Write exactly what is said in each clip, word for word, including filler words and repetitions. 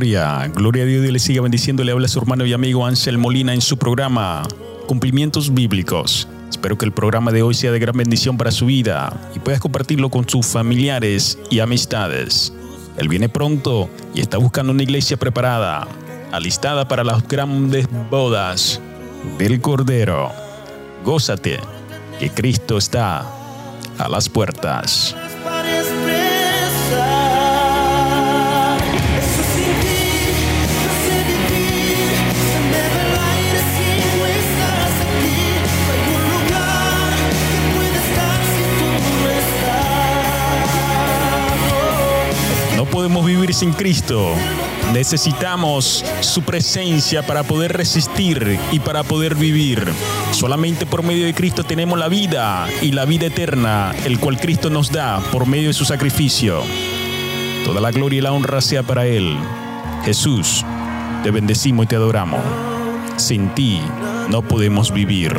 Gloria, gloria a Dios, Dios le siga bendiciendo. Le habla su hermano y amigo Ansel Molina en su programa Cumplimientos Bíblicos. Espero que el programa de hoy sea de gran bendición para su vida y puedas compartirlo con sus familiares y amistades. Él viene pronto y está buscando una iglesia preparada, alistada para las grandes bodas del Cordero. Gózate, que Cristo está a las puertas. Podemos vivir sin Cristo. Necesitamos su presencia para poder resistir y para poder vivir. Solamente por medio de Cristo tenemos la vida y la vida eterna, el cual Cristo nos da por medio de su sacrificio. Toda la gloria y la honra sea para Él. Jesús, te bendecimos y te adoramos. Sin ti no podemos vivir.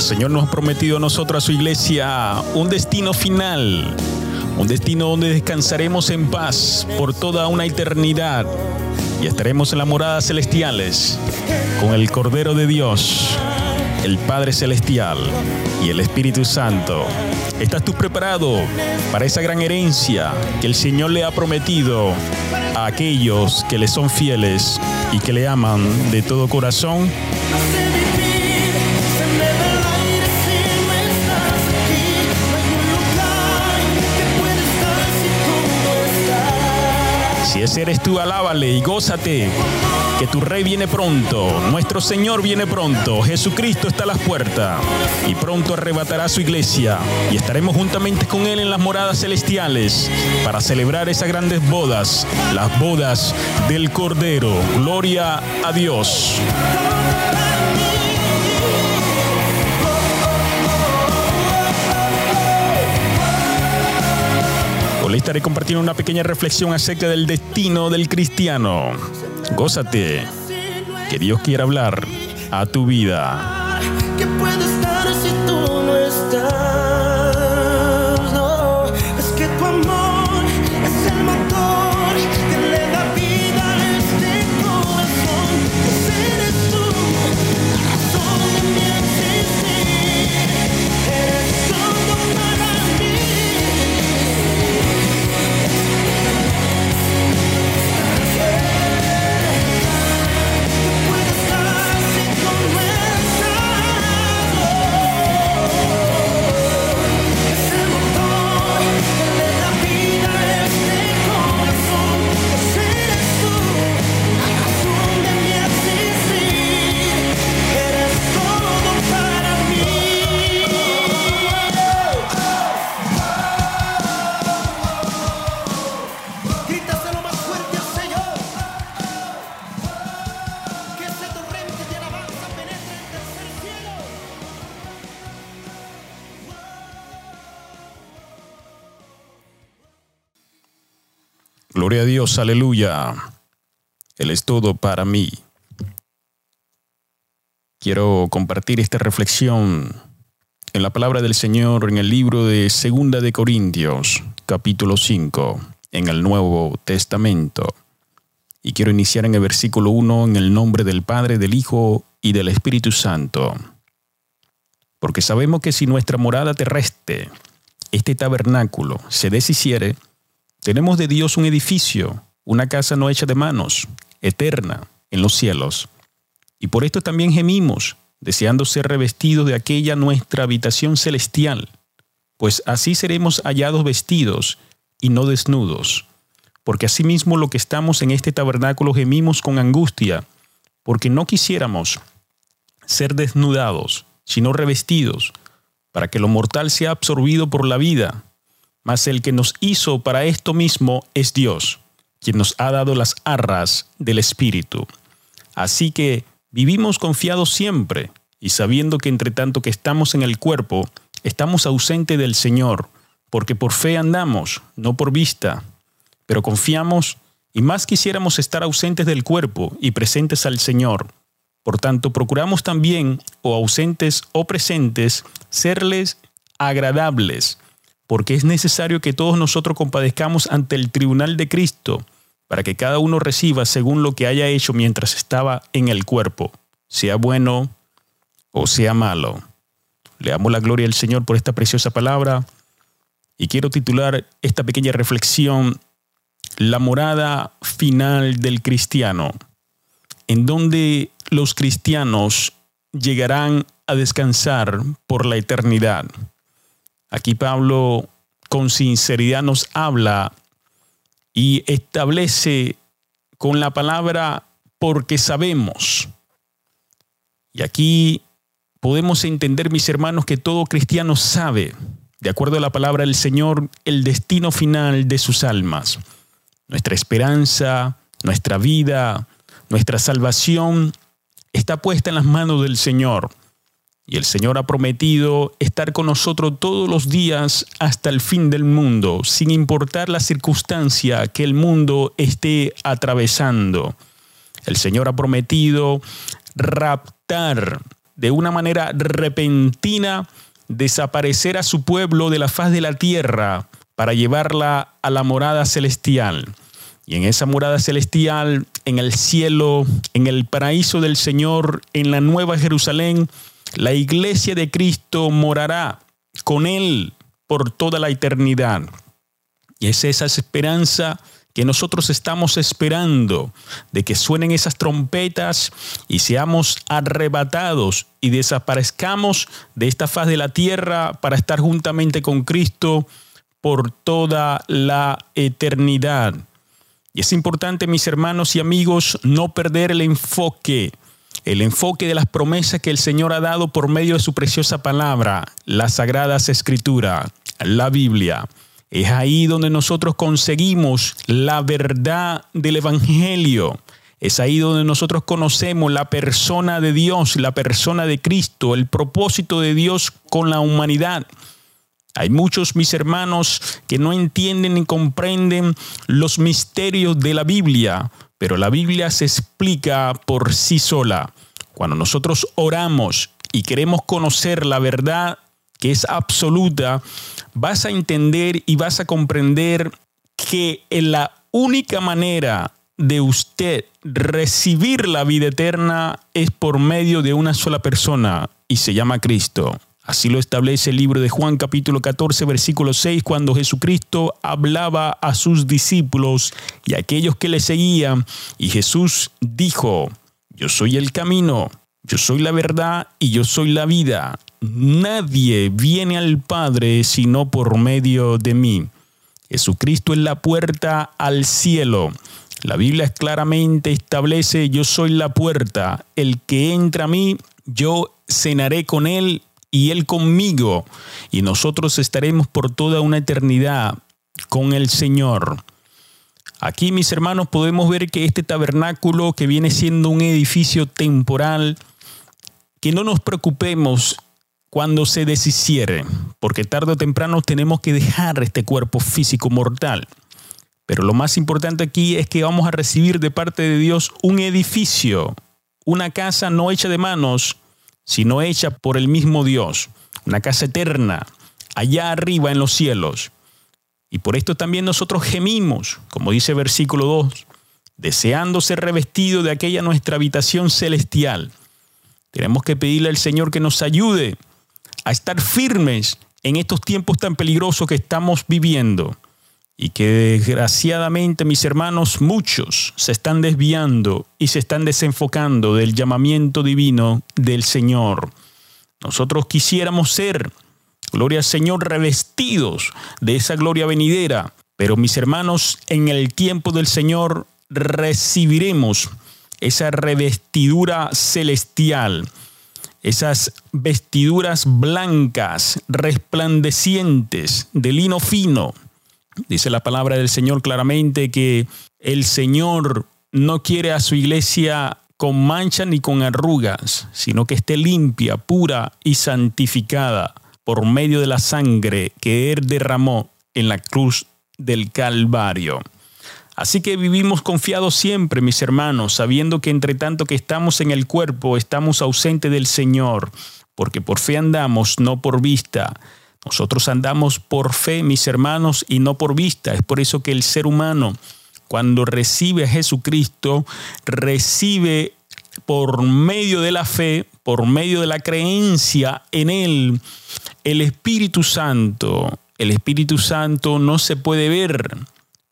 Señor nos ha prometido a nosotros, a su iglesia, un destino final, un destino donde descansaremos en paz por toda una eternidad y estaremos en las moradas celestiales con el Cordero de Dios, el Padre Celestial y el Espíritu Santo. ¿Estás tú preparado para esa gran herencia que el Señor le ha prometido a aquellos que le son fieles y que le aman de todo corazón? Si ese eres tú, alábale y gózate, que tu Rey viene pronto, nuestro Señor viene pronto, Jesucristo está a las puertas y pronto arrebatará su iglesia y estaremos juntamente con Él en las moradas celestiales para celebrar esas grandes bodas, las bodas del Cordero. Gloria a Dios. Le estaré compartiendo una pequeña reflexión acerca del destino del cristiano. Gózate, que Dios quiera hablar a tu vida. ¿Qué puedo estar si tú no estás? No, es que tu amor es el motor que le da vida a este corazón. Pues eres tú, la razón de mi existir. Eres todo para mí. Gloria a Dios, aleluya. Él es todo para mí. Quiero compartir esta reflexión en la palabra del Señor en el libro de Segunda de Corintios, capítulo cinco, en el Nuevo Testamento. Y quiero iniciar en el versículo uno, en el nombre del Padre, del Hijo y del Espíritu Santo. Porque sabemos que si nuestra morada terrestre, este tabernáculo, se deshiciere, tenemos de Dios un edificio, una casa no hecha de manos, eterna en los cielos. Y por esto también gemimos, deseando ser revestidos de aquella nuestra habitación celestial, pues así seremos hallados vestidos y no desnudos. Porque asimismo lo que estamos en este tabernáculo gemimos con angustia, porque no quisiéramos ser desnudados, sino revestidos, para que lo mortal sea absorbido por la vida. Mas el que nos hizo para esto mismo es Dios, quien nos ha dado las arras del Espíritu. Así que vivimos confiados siempre y sabiendo que entre tanto que estamos en el cuerpo, estamos ausentes del Señor, porque por fe andamos, no por vista. Pero confiamos y más quisiéramos estar ausentes del cuerpo y presentes al Señor. Por tanto, procuramos también, o ausentes o presentes, serles agradables, porque es necesario que todos nosotros compadezcamos ante el tribunal de Cristo, para que cada uno reciba según lo que haya hecho mientras estaba en el cuerpo, sea bueno o sea malo. Le damos la gloria al Señor por esta preciosa palabra y quiero titular esta pequeña reflexión, la morada final del cristiano, en donde los cristianos llegarán a descansar por la eternidad. Aquí Pablo con sinceridad nos habla y establece con la palabra porque sabemos. Y aquí podemos entender, mis hermanos, que todo cristiano sabe, de acuerdo a la palabra del Señor, el destino final de sus almas. Nuestra esperanza, nuestra vida, nuestra salvación está puesta en las manos del Señor. Y el Señor ha prometido estar con nosotros todos los días hasta el fin del mundo, sin importar la circunstancia que el mundo esté atravesando. El Señor ha prometido raptar de una manera repentina, desaparecer a su pueblo de la faz de la tierra para llevarla a la morada celestial. Y en esa morada celestial, en el cielo, en el paraíso del Señor, en la Nueva Jerusalén, la iglesia de Cristo morará con Él por toda la eternidad. Y es esa esperanza que nosotros estamos esperando, de que suenen esas trompetas y seamos arrebatados y desaparezcamos de esta faz de la tierra para estar juntamente con Cristo por toda la eternidad. Y es importante, mis hermanos y amigos, no perder el enfoque. El enfoque de las promesas que el Señor ha dado por medio de su preciosa palabra, las Sagradas Escrituras, la Biblia. Es ahí donde nosotros conseguimos la verdad del Evangelio. Es ahí donde nosotros conocemos la persona de Dios, la persona de Cristo, el propósito de Dios con la humanidad. Hay muchos, mis hermanos, que no entienden ni comprenden los misterios de la Biblia. Pero la Biblia se explica por sí sola. Cuando nosotros oramos y queremos conocer la verdad que es absoluta, vas a entender y vas a comprender que la única manera de usted recibir la vida eterna es por medio de una sola persona y se llama Cristo. Así lo establece el libro de Juan capítulo catorce, versículo seis, cuando Jesucristo hablaba a sus discípulos y a aquellos que le seguían. Y Jesús dijo, yo soy el camino, yo soy la verdad y yo soy la vida. Nadie viene al Padre sino por medio de mí. Jesucristo es la puerta al cielo. La Biblia claramente establece, yo soy la puerta. El que entra a mí, yo cenaré con él y Él conmigo, y nosotros estaremos por toda una eternidad con el Señor. Aquí, mis hermanos, podemos ver que este tabernáculo, que viene siendo un edificio temporal, que no nos preocupemos cuando se deshiciere, porque tarde o temprano tenemos que dejar este cuerpo físico mortal. Pero lo más importante aquí es que vamos a recibir de parte de Dios un edificio, una casa no hecha de manos, sino hecha por el mismo Dios, una casa eterna, allá arriba en los cielos. Y por esto también nosotros gemimos, como dice versículo dos, deseando ser revestido de aquella nuestra habitación celestial. Tenemos que pedirle al Señor que nos ayude a estar firmes en estos tiempos tan peligrosos que estamos viviendo y que desgraciadamente, mis hermanos, muchos se están desviando y se están desenfocando del llamamiento divino del Señor. Nosotros quisiéramos ser, gloria al Señor, revestidos de esa gloria venidera, pero mis hermanos, en el tiempo del Señor recibiremos esa revestidura celestial, esas vestiduras blancas, resplandecientes, de lino fino, Dice la palabra del Señor claramente que el Señor no quiere a su iglesia con manchas ni con arrugas, sino que esté limpia, pura y santificada por medio de la sangre que Él derramó en la cruz del Calvario. Así que vivimos confiados siempre, mis hermanos, sabiendo que entre tanto que estamos en el cuerpo, estamos ausentes del Señor, porque por fe andamos, no por vista. Nosotros andamos por fe, mis hermanos, y no por vista. Es por eso que el ser humano, cuando recibe a Jesucristo, recibe por medio de la fe, por medio de la creencia en Él, el Espíritu Santo. El Espíritu Santo no se puede ver,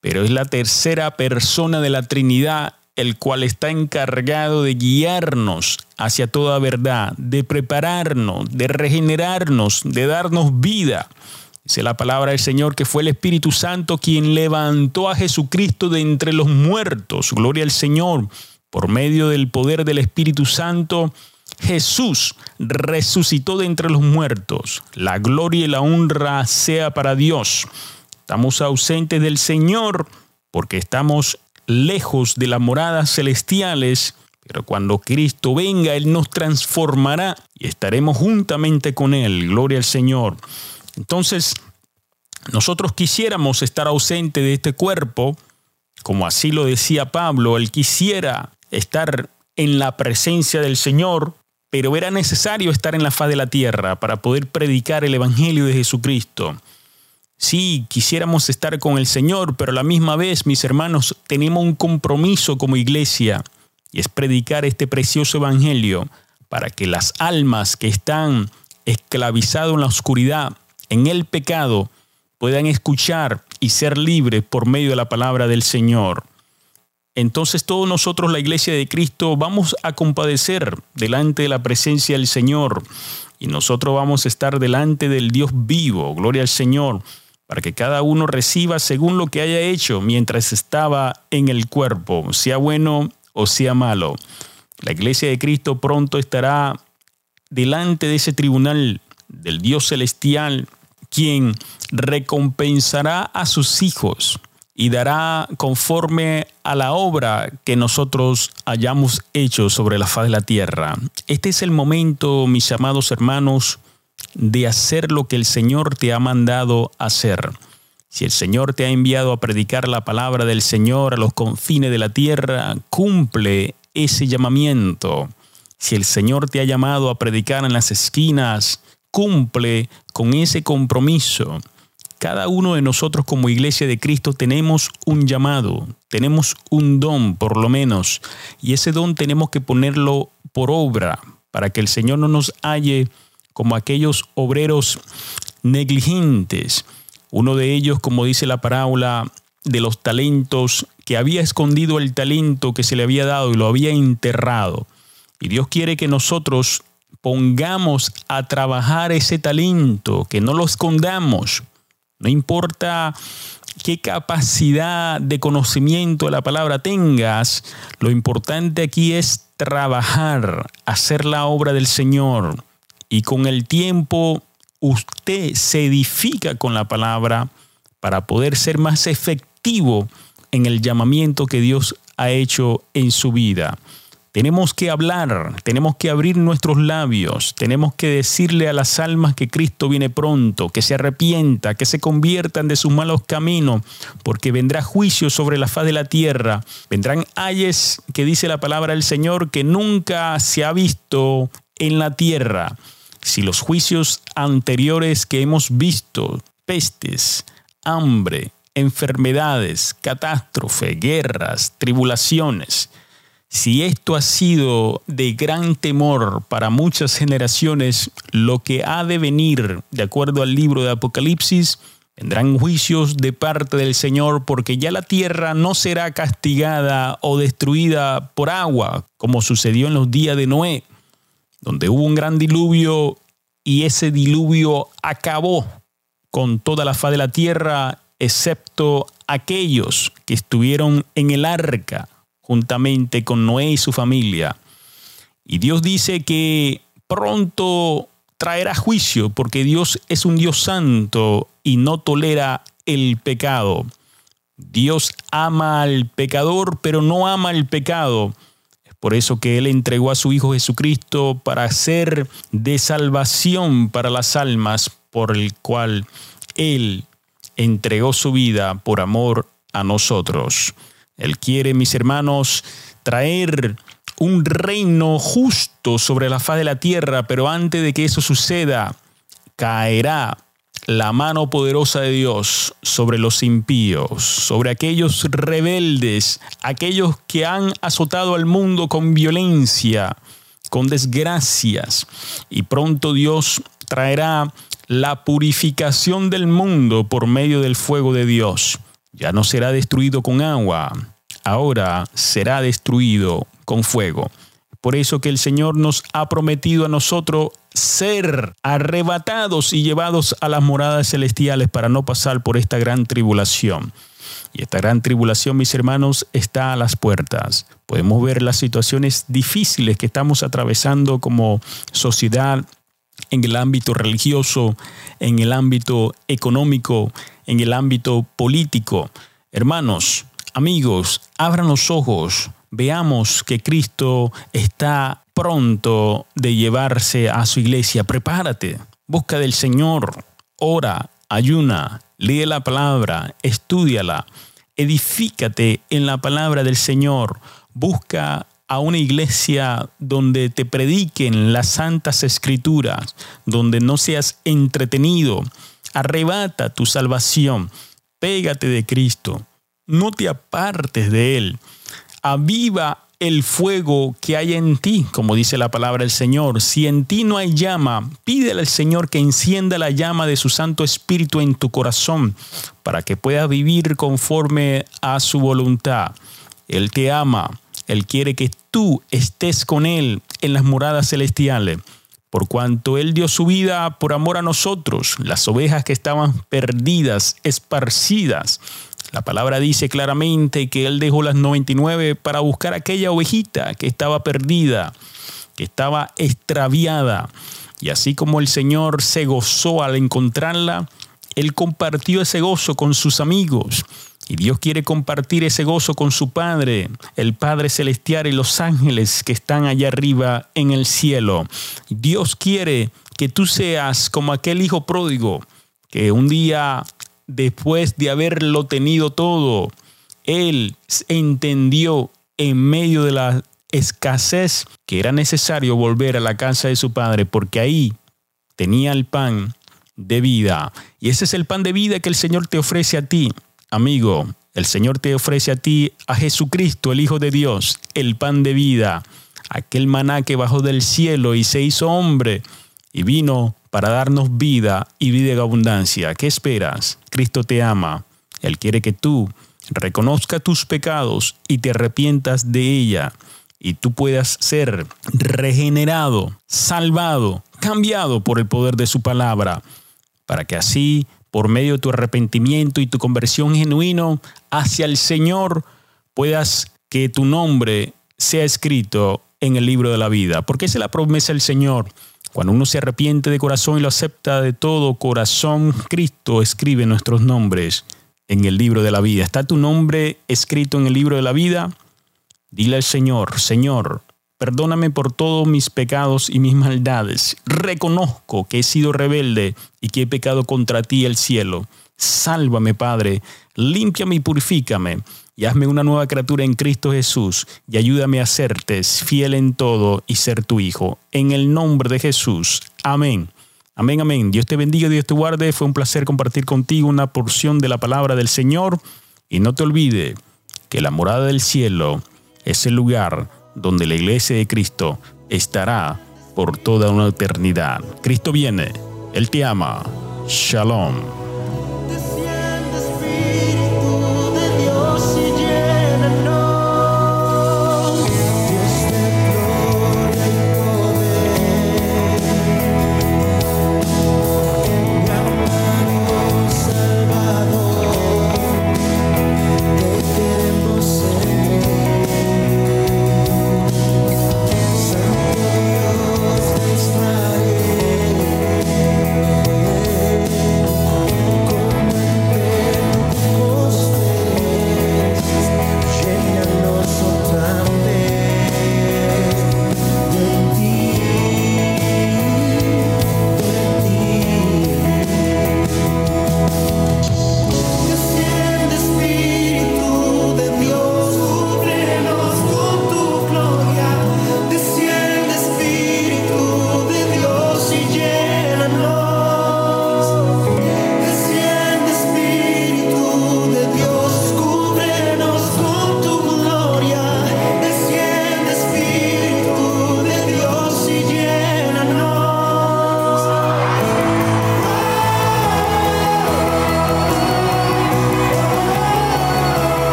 pero es la tercera persona de la Trinidad, el cual está encargado de guiarnos hacia toda verdad, de prepararnos, de regenerarnos, de darnos vida. Dice la palabra del Señor que fue el Espíritu Santo quien levantó a Jesucristo de entre los muertos. Gloria al Señor. Por medio del poder del Espíritu Santo, Jesús resucitó de entre los muertos. La gloria y la honra sea para Dios. Estamos ausentes del Señor porque estamos lejos de las moradas celestiales, pero cuando Cristo venga, Él nos transformará y estaremos juntamente con Él. Gloria al Señor. Entonces, nosotros quisiéramos estar ausentes de este cuerpo, como así lo decía Pablo, él quisiera estar en la presencia del Señor, pero era necesario estar en la faz de la tierra para poder predicar el evangelio de Jesucristo. Sí, quisiéramos estar con el Señor, pero a la misma vez, mis hermanos, tenemos un compromiso como iglesia y es predicar este precioso evangelio para que las almas que están esclavizadas en la oscuridad, en el pecado, puedan escuchar y ser libres por medio de la palabra del Señor. Entonces todos nosotros, la iglesia de Cristo, vamos a compadecer delante de la presencia del Señor y nosotros vamos a estar delante del Dios vivo. Gloria al Señor. Para que cada uno reciba según lo que haya hecho mientras estaba en el cuerpo, sea bueno o sea malo. La iglesia de Cristo pronto estará delante de ese tribunal del Dios celestial, quien recompensará a sus hijos y dará conforme a la obra que nosotros hayamos hecho sobre la faz de la tierra. Este es el momento, mis amados hermanos, de hacer lo que el Señor te ha mandado hacer. Si el Señor te ha enviado a predicar la palabra del Señor a los confines de la tierra, cumple ese llamamiento. Si el Señor te ha llamado a predicar en las esquinas, cumple con ese compromiso. Cada uno de nosotros como iglesia de Cristo tenemos un llamado, tenemos un don por lo menos, y ese don tenemos que ponerlo por obra para que el Señor no nos halle como aquellos obreros negligentes. Uno de ellos, como dice la parábola de los talentos, que había escondido el talento que se le había dado y lo había enterrado. Y Dios quiere que nosotros pongamos a trabajar ese talento, que no lo escondamos. No importa qué capacidad de conocimiento de la palabra tengas, lo importante aquí es trabajar, hacer la obra del Señor. Y con el tiempo usted se edifica con la palabra para poder ser más efectivo en el llamamiento que Dios ha hecho en su vida. Tenemos que hablar, tenemos que abrir nuestros labios, tenemos que decirle a las almas que Cristo viene pronto, que se arrepienta, que se conviertan de sus malos caminos, porque vendrá juicio sobre la faz de la tierra. Vendrán ayes que dice la palabra del Señor que nunca se ha visto en la tierra. Si los juicios anteriores que hemos visto, pestes, hambre, enfermedades, catástrofes, guerras, tribulaciones, si esto ha sido de gran temor para muchas generaciones, lo que ha de venir, de acuerdo al libro de Apocalipsis, vendrán juicios de parte del Señor, porque ya la tierra no será castigada o destruida por agua, como sucedió en los días de Noé, donde hubo un gran diluvio y ese diluvio acabó con toda la faz de la tierra, excepto aquellos que estuvieron en el arca, juntamente con Noé y su familia. Y Dios dice que pronto traerá juicio, porque Dios es un Dios santo y no tolera el pecado. Dios ama al pecador, pero no ama el pecado. Es por eso que Él entregó a su Hijo Jesucristo para ser de salvación para las almas, por el cual Él entregó su vida por amor a nosotros. Él quiere, mis hermanos, traer un reino justo sobre la faz de la tierra, pero antes de que eso suceda, caerá la mano poderosa de Dios sobre los impíos, sobre aquellos rebeldes, aquellos que han azotado al mundo con violencia, con desgracias. Y pronto Dios traerá la purificación del mundo por medio del fuego de Dios. Ya no será destruido con agua, ahora será destruido con fuego. Por eso que el Señor nos ha prometido a nosotros ser arrebatados y llevados a las moradas celestiales para no pasar por esta gran tribulación. Y esta gran tribulación, mis hermanos, está a las puertas. Podemos ver las situaciones difíciles que estamos atravesando como sociedad, en el ámbito religioso, en el ámbito económico, en el ámbito político. Hermanos, amigos, abran los ojos. Veamos que Cristo está pronto de llevarse a su iglesia. Prepárate, busca del Señor, ora, ayuna, lee la palabra, estúdiala, edifícate en la palabra del Señor, busca a una iglesia donde te prediquen las santas escrituras, donde no seas entretenido. Arrebata tu salvación, pégate de Cristo, no te apartes de Él. Aviva el fuego que hay en ti, como dice la palabra del Señor. Si en ti no hay llama, pídele al Señor que encienda la llama de su Santo Espíritu en tu corazón, para que puedas vivir conforme a su voluntad. Él te ama, Él quiere que tú estés con Él en las moradas celestiales. Por cuanto Él dio su vida por amor a nosotros, las ovejas que estaban perdidas, esparcidas. La palabra dice claramente que Él dejó las noventa y nueve para buscar aquella ovejita que estaba perdida, que estaba extraviada. Y así como el Señor se gozó al encontrarla, Él compartió ese gozo con sus amigos. Y Dios quiere compartir ese gozo con su Padre, el Padre Celestial y los ángeles que están allá arriba en el cielo. Dios quiere que tú seas como aquel hijo pródigo que un día, después de haberlo tenido todo, él entendió en medio de la escasez que era necesario volver a la casa de su padre, porque ahí tenía el pan de vida. Y ese es el pan de vida que el Señor te ofrece a ti, amigo. El Señor te ofrece a ti a Jesucristo, el Hijo de Dios, el pan de vida, aquel maná que bajó del cielo y se hizo hombre y vino para darnos vida y vida en abundancia. ¿Qué esperas? Cristo te ama. Él quiere que tú reconozcas tus pecados y te arrepientas de ella. Y tú puedas ser regenerado, salvado, cambiado por el poder de su palabra. Para que así, por medio de tu arrepentimiento y tu conversión genuino hacia el Señor, puedas que tu nombre sea escrito en el libro de la vida. Porque esa es la promesa del Señor. Cuando uno se arrepiente de corazón y lo acepta de todo corazón, Cristo escribe nuestros nombres en el libro de la vida. ¿Está tu nombre escrito en el libro de la vida? Dile al Señor: Señor, perdóname por todos mis pecados y mis maldades. Reconozco que he sido rebelde y que he pecado contra ti, el cielo. Sálvame, Padre, límpiame y purifícame, y hazme una nueva criatura en Cristo Jesús, y ayúdame a serte fiel en todo y ser tu hijo. En el nombre de Jesús. Amén. Amén, amén. Dios te bendiga, Dios te guarde. Fue un placer compartir contigo una porción de la palabra del Señor. Y no te olvides que la morada del cielo es el lugar donde la iglesia de Cristo estará por toda una eternidad. Cristo viene. Él te ama. Shalom.